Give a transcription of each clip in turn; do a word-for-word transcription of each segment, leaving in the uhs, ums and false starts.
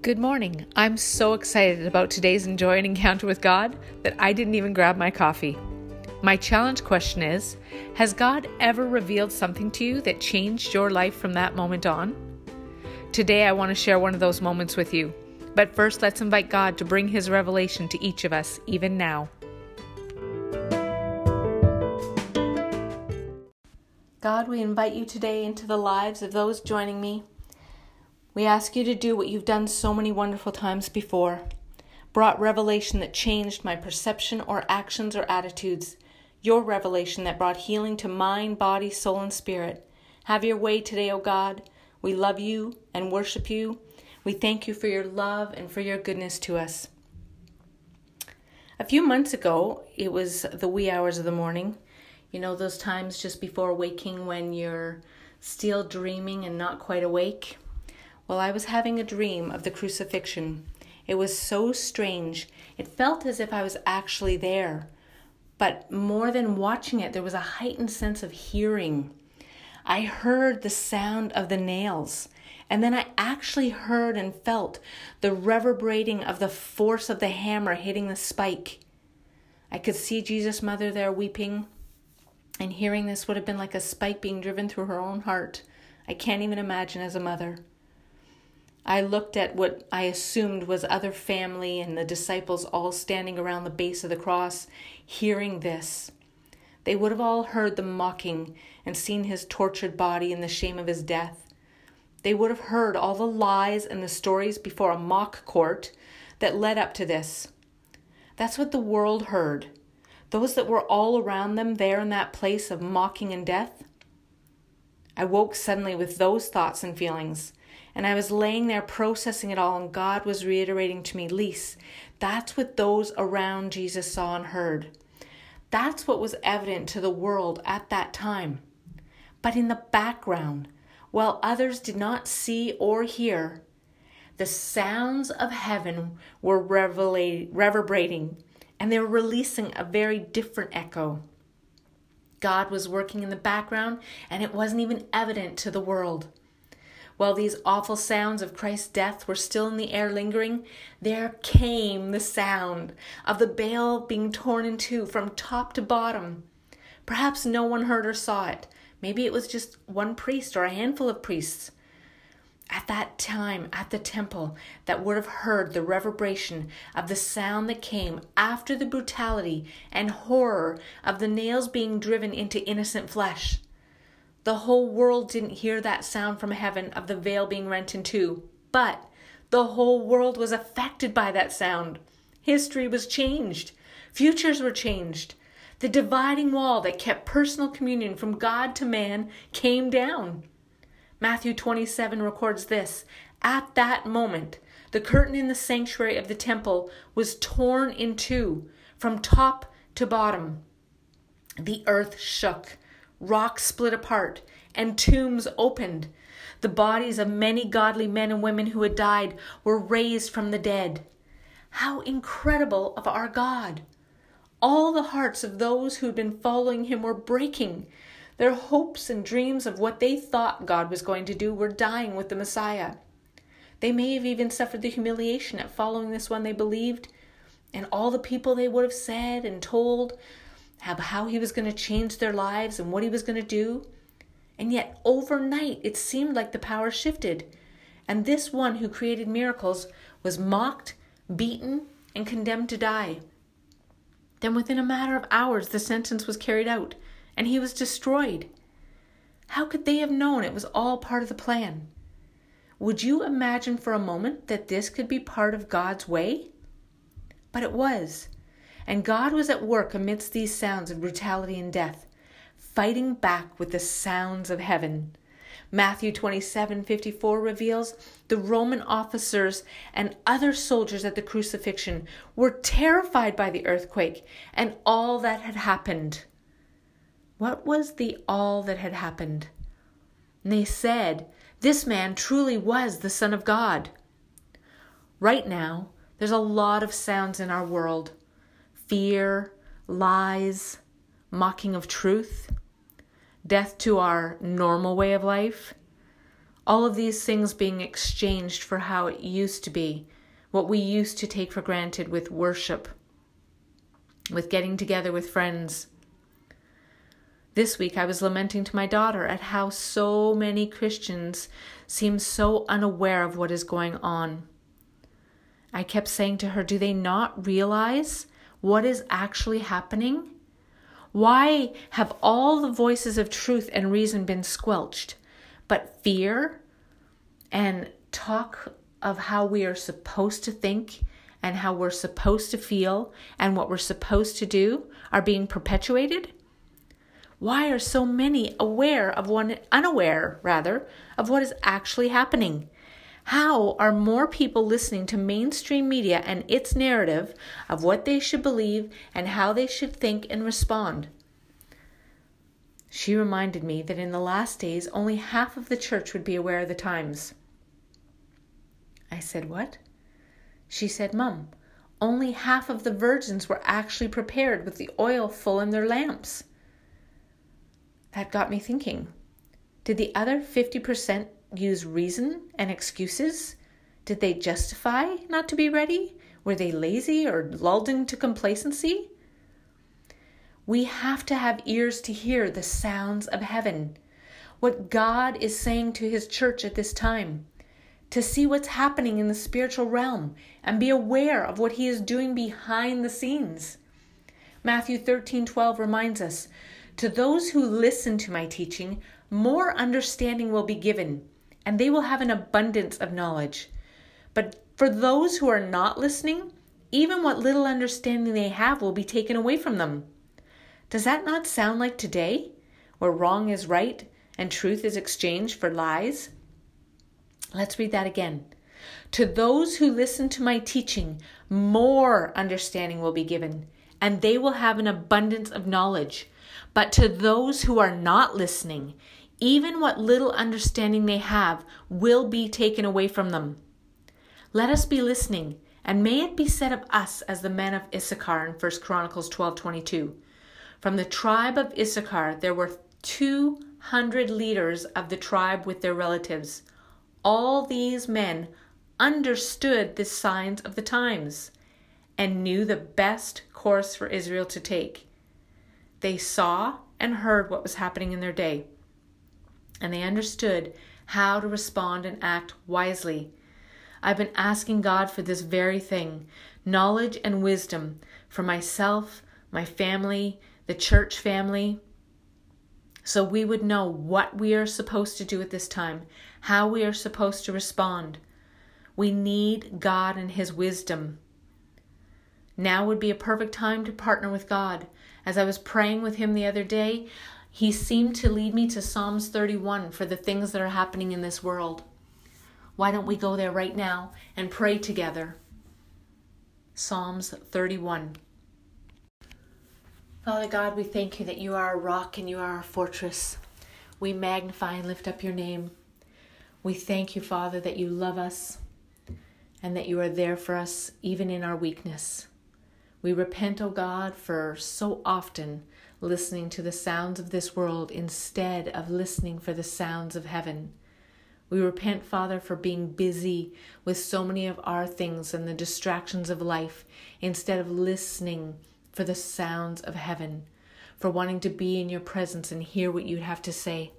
Good morning. I'm so excited about today's Enjoy an Encounter with God that I didn't even grab my coffee. My challenge question is, has God ever revealed something to you that changed your life from that moment on? Today I want to share one of those moments with you. But first, let's invite God to bring His revelation to each of us, even now. God, we invite you today into the lives of those joining me. We ask you to do what you've done so many wonderful times before. Brought revelation that changed my perception or actions or attitudes. Your revelation that brought healing to mind, body, soul, and spirit. Have your way today, O God. We love you and worship you. We thank you for your love and for your goodness to us. A few months ago, it was the wee hours of the morning. You know, those times just before waking when you're still dreaming and not quite awake. Well, I was having a dream of the crucifixion. It was so strange. It felt as if I was actually there. But more than watching it, there was a heightened sense of hearing. I heard the sound of the nails. And then I actually heard and felt the reverberating of the force of the hammer hitting the spike. I could see Jesus' mother there weeping. And hearing this would have been like a spike being driven through her own heart. I can't even imagine as a mother. I looked at what I assumed was other family and the disciples all standing around the base of the cross, hearing this. They would have all heard the mocking and seen his tortured body and the shame of his death. They would have heard all the lies and the stories before a mock court that led up to this. That's what the world heard. Those that were all around them there in that place of mocking and death. I woke suddenly with those thoughts and feelings. And I was laying there processing it all, and God was reiterating to me, Lise, that's what those around Jesus saw and heard. That's what was evident to the world at that time. But in the background, while others did not see or hear, the sounds of heaven were reverberating, and they were releasing a very different echo. God was working in the background, and it wasn't even evident to the world. While these awful sounds of Christ's death were still in the air lingering, there came the sound of the veil being torn in two from top to bottom. Perhaps no one heard or saw it. Maybe it was just one priest or a handful of priests. At that time, at the temple, that would have heard the reverberation of the sound that came after the brutality and horror of the nails being driven into innocent flesh. The whole world didn't hear that sound from heaven of the veil being rent in two, but the whole world was affected by that sound. History was changed. Futures were changed. The dividing wall that kept personal communion from God to man came down. Matthew twenty-seven records this. At that moment, the curtain in the sanctuary of the temple was torn in two from top to bottom. The earth shook. Rocks split apart, and tombs opened. The bodies of many godly men and women who had died were raised from the dead. How incredible of our God! All the hearts of those who had been following him were breaking. Their hopes and dreams of what they thought God was going to do were dying with the Messiah. They may have even suffered the humiliation at following this one they believed, and all the people they would have said and told how he was going to change their lives and what he was going to do. And yet overnight, it seemed like the power shifted. And this one who created miracles was mocked, beaten, and condemned to die. Then within a matter of hours, the sentence was carried out and he was destroyed. How could they have known it was all part of the plan? Would you imagine for a moment that this could be part of God's way? But it was. And God was at work amidst these sounds of brutality and death, fighting back with the sounds of heaven. Matthew twenty-seven fifty-four reveals the Roman officers and other soldiers at the crucifixion were terrified by the earthquake and all that had happened. What was the all that had happened? And they said, this man truly was the Son of God. Right now, there's a lot of sounds in our world. Fear, lies, mocking of truth, death to our normal way of life, all of these things being exchanged for how it used to be, what we used to take for granted with worship, with getting together with friends. This week I was lamenting to my daughter at how so many Christians seem so unaware of what is going on. I kept saying to her, do they not realize what is actually happening? Why have all the voices of truth and reason been squelched, but fear and talk of how we are supposed to think and how we're supposed to feel and what we're supposed to do are being perpetuated? Why are so many aware of one, unaware rather, of what is actually happening? How are more people listening to mainstream media and its narrative of what they should believe and how they should think and respond? She reminded me that in the last days, only half of the church would be aware of the times. I said, what? She said, Mum, only half of the virgins were actually prepared with the oil full in their lamps. That got me thinking. Did the other fifty percent use reason and excuses? Did they justify not to be ready? Were they lazy or lulled into complacency? We have to have ears to hear the sounds of heaven, what God is saying to his church at this time, to see what's happening in the spiritual realm and be aware of what he is doing behind the scenes. Matthew thirteen twelve reminds us, to those who listen to my teaching, more understanding will be given, and they will have an abundance of knowledge. But for those who are not listening, even what little understanding they have will be taken away from them. Does that not sound like today, where wrong is right and truth is exchanged for lies? Let's read that again. To those who listen to my teaching, more understanding will be given, and they will have an abundance of knowledge. But to those who are not listening, even what little understanding they have will be taken away from them. Let us be listening, and may it be said of us as the men of Issachar in First Chronicles twelve twenty-two. From the tribe of Issachar there were two hundred leaders of the tribe with their relatives. All these men understood the signs of the times and knew the best course for Israel to take. They saw and heard what was happening in their day, and they understood how to respond and act wisely. I've been asking God for this very thing, knowledge and wisdom for myself, my family, the church family, so we would know what we are supposed to do at this time, how we are supposed to respond. We need God and his wisdom. Now would be a perfect time to partner with God. As I was praying with him the other day, he seemed to lead me to Psalms thirty-one for the things that are happening in this world. Why don't we go there right now and pray together? Psalms thirty-one. Father God, we thank you that you are our rock and you are our fortress. We magnify and lift up your name. We thank you, Father, that you love us and that you are there for us even in our weakness. We repent, O God, for so often listening to the sounds of this world instead of listening for the sounds of heaven. We repent, Father, for being busy with so many of our things and the distractions of life instead of listening for the sounds of heaven, for wanting to be in your presence and hear what you'd have to say.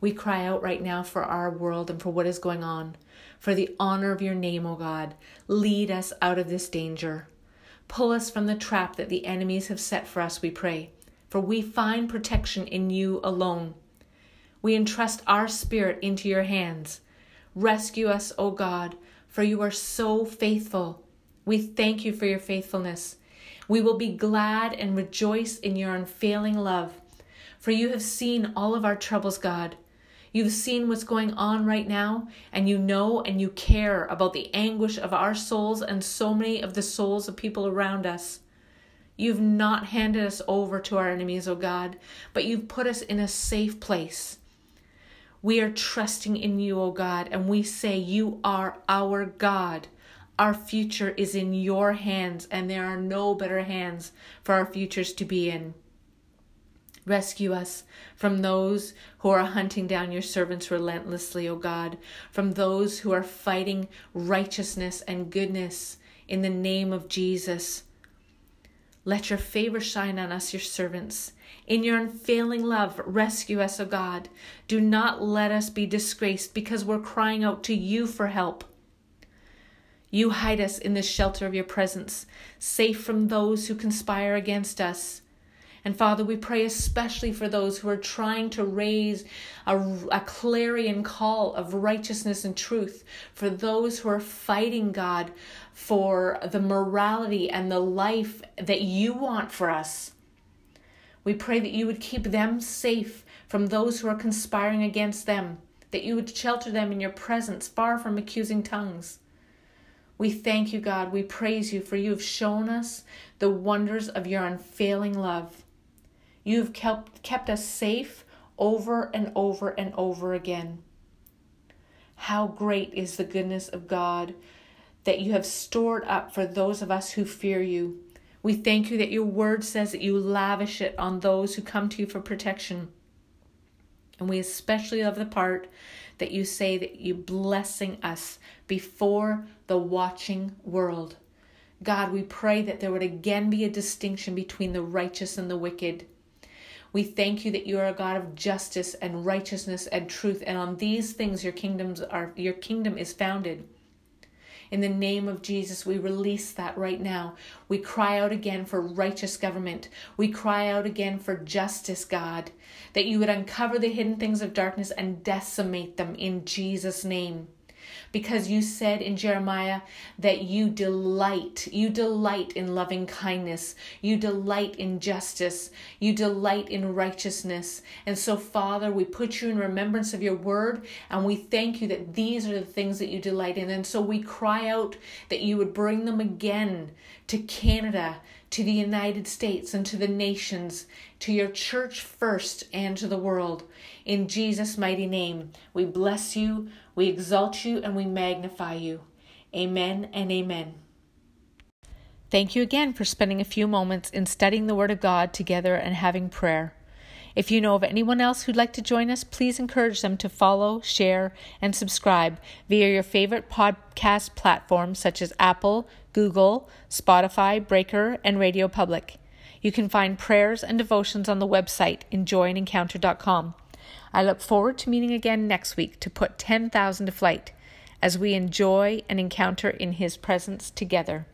We cry out right now for our world and for what is going on, for the honor of your name, O God. Lead us out of this danger. Pull us from the trap that the enemies have set for us, we pray, for we find protection in you alone. We entrust our spirit into your hands. Rescue us, O God, for you are so faithful. We thank you for your faithfulness. We will be glad and rejoice in your unfailing love, for you have seen all of our troubles, God. You've seen what's going on right now, and you know and you care about the anguish of our souls and so many of the souls of people around us. You've not handed us over to our enemies, O God, but you've put us in a safe place. We are trusting in you, O God, and we say you are our God. Our future is in your hands, and there are no better hands for our futures to be in. Rescue us from those who are hunting down your servants relentlessly, O God, from those who are fighting righteousness and goodness in the name of Jesus. Let your favor shine on us, your servants. In your unfailing love, rescue us, O God. Do not let us be disgraced because we're crying out to you for help. You hide us in the shelter of your presence, safe from those who conspire against us. And Father, we pray especially for those who are trying to raise a, a clarion call of righteousness and truth, for those who are fighting, God, for the morality and the life that you want for us. We pray that you would keep them safe from those who are conspiring against them, that you would shelter them in your presence, far from accusing tongues. We thank you, God. We praise you, for you have shown us the wonders of your unfailing love. You have kept, kept us safe over and over and over again. How great is the goodness of God that you have stored up for those of us who fear you. We thank you that your word says that you lavish it on those who come to you for protection. And we especially love the part that you say that you blessing us before the watching world. God, we pray that there would again be a distinction between the righteous and the wicked. We thank you that you are a God of justice and righteousness and truth, and on these things your kingdoms are your kingdom is founded. In the name of Jesus, we release that right now. We cry out again for righteous government. We cry out again for justice, God, that you would uncover the hidden things of darkness and decimate them in Jesus' name. Because you said in Jeremiah that you delight, you delight in loving kindness, you delight in justice, you delight in righteousness. And so, Father, we put you in remembrance of your word, and we thank you that these are the things that you delight in. And so we cry out that you would bring them again to Canada, to the United States, and to the nations, to your church first, and to the world. In Jesus' mighty name, we bless you, we exalt you, and we magnify you. Amen and amen. Thank you again for spending a few moments in studying the Word of God together and having prayer. If you know of anyone else who'd like to join us, please encourage them to follow, share, and subscribe via your favorite podcast platforms such as Apple, Google, Spotify, Breaker, and Radio Public. You can find prayers and devotions on the website, enjoy an encounter dot com. I look forward to meeting again next week to put ten thousand to flight as we enjoy an encounter in His presence together.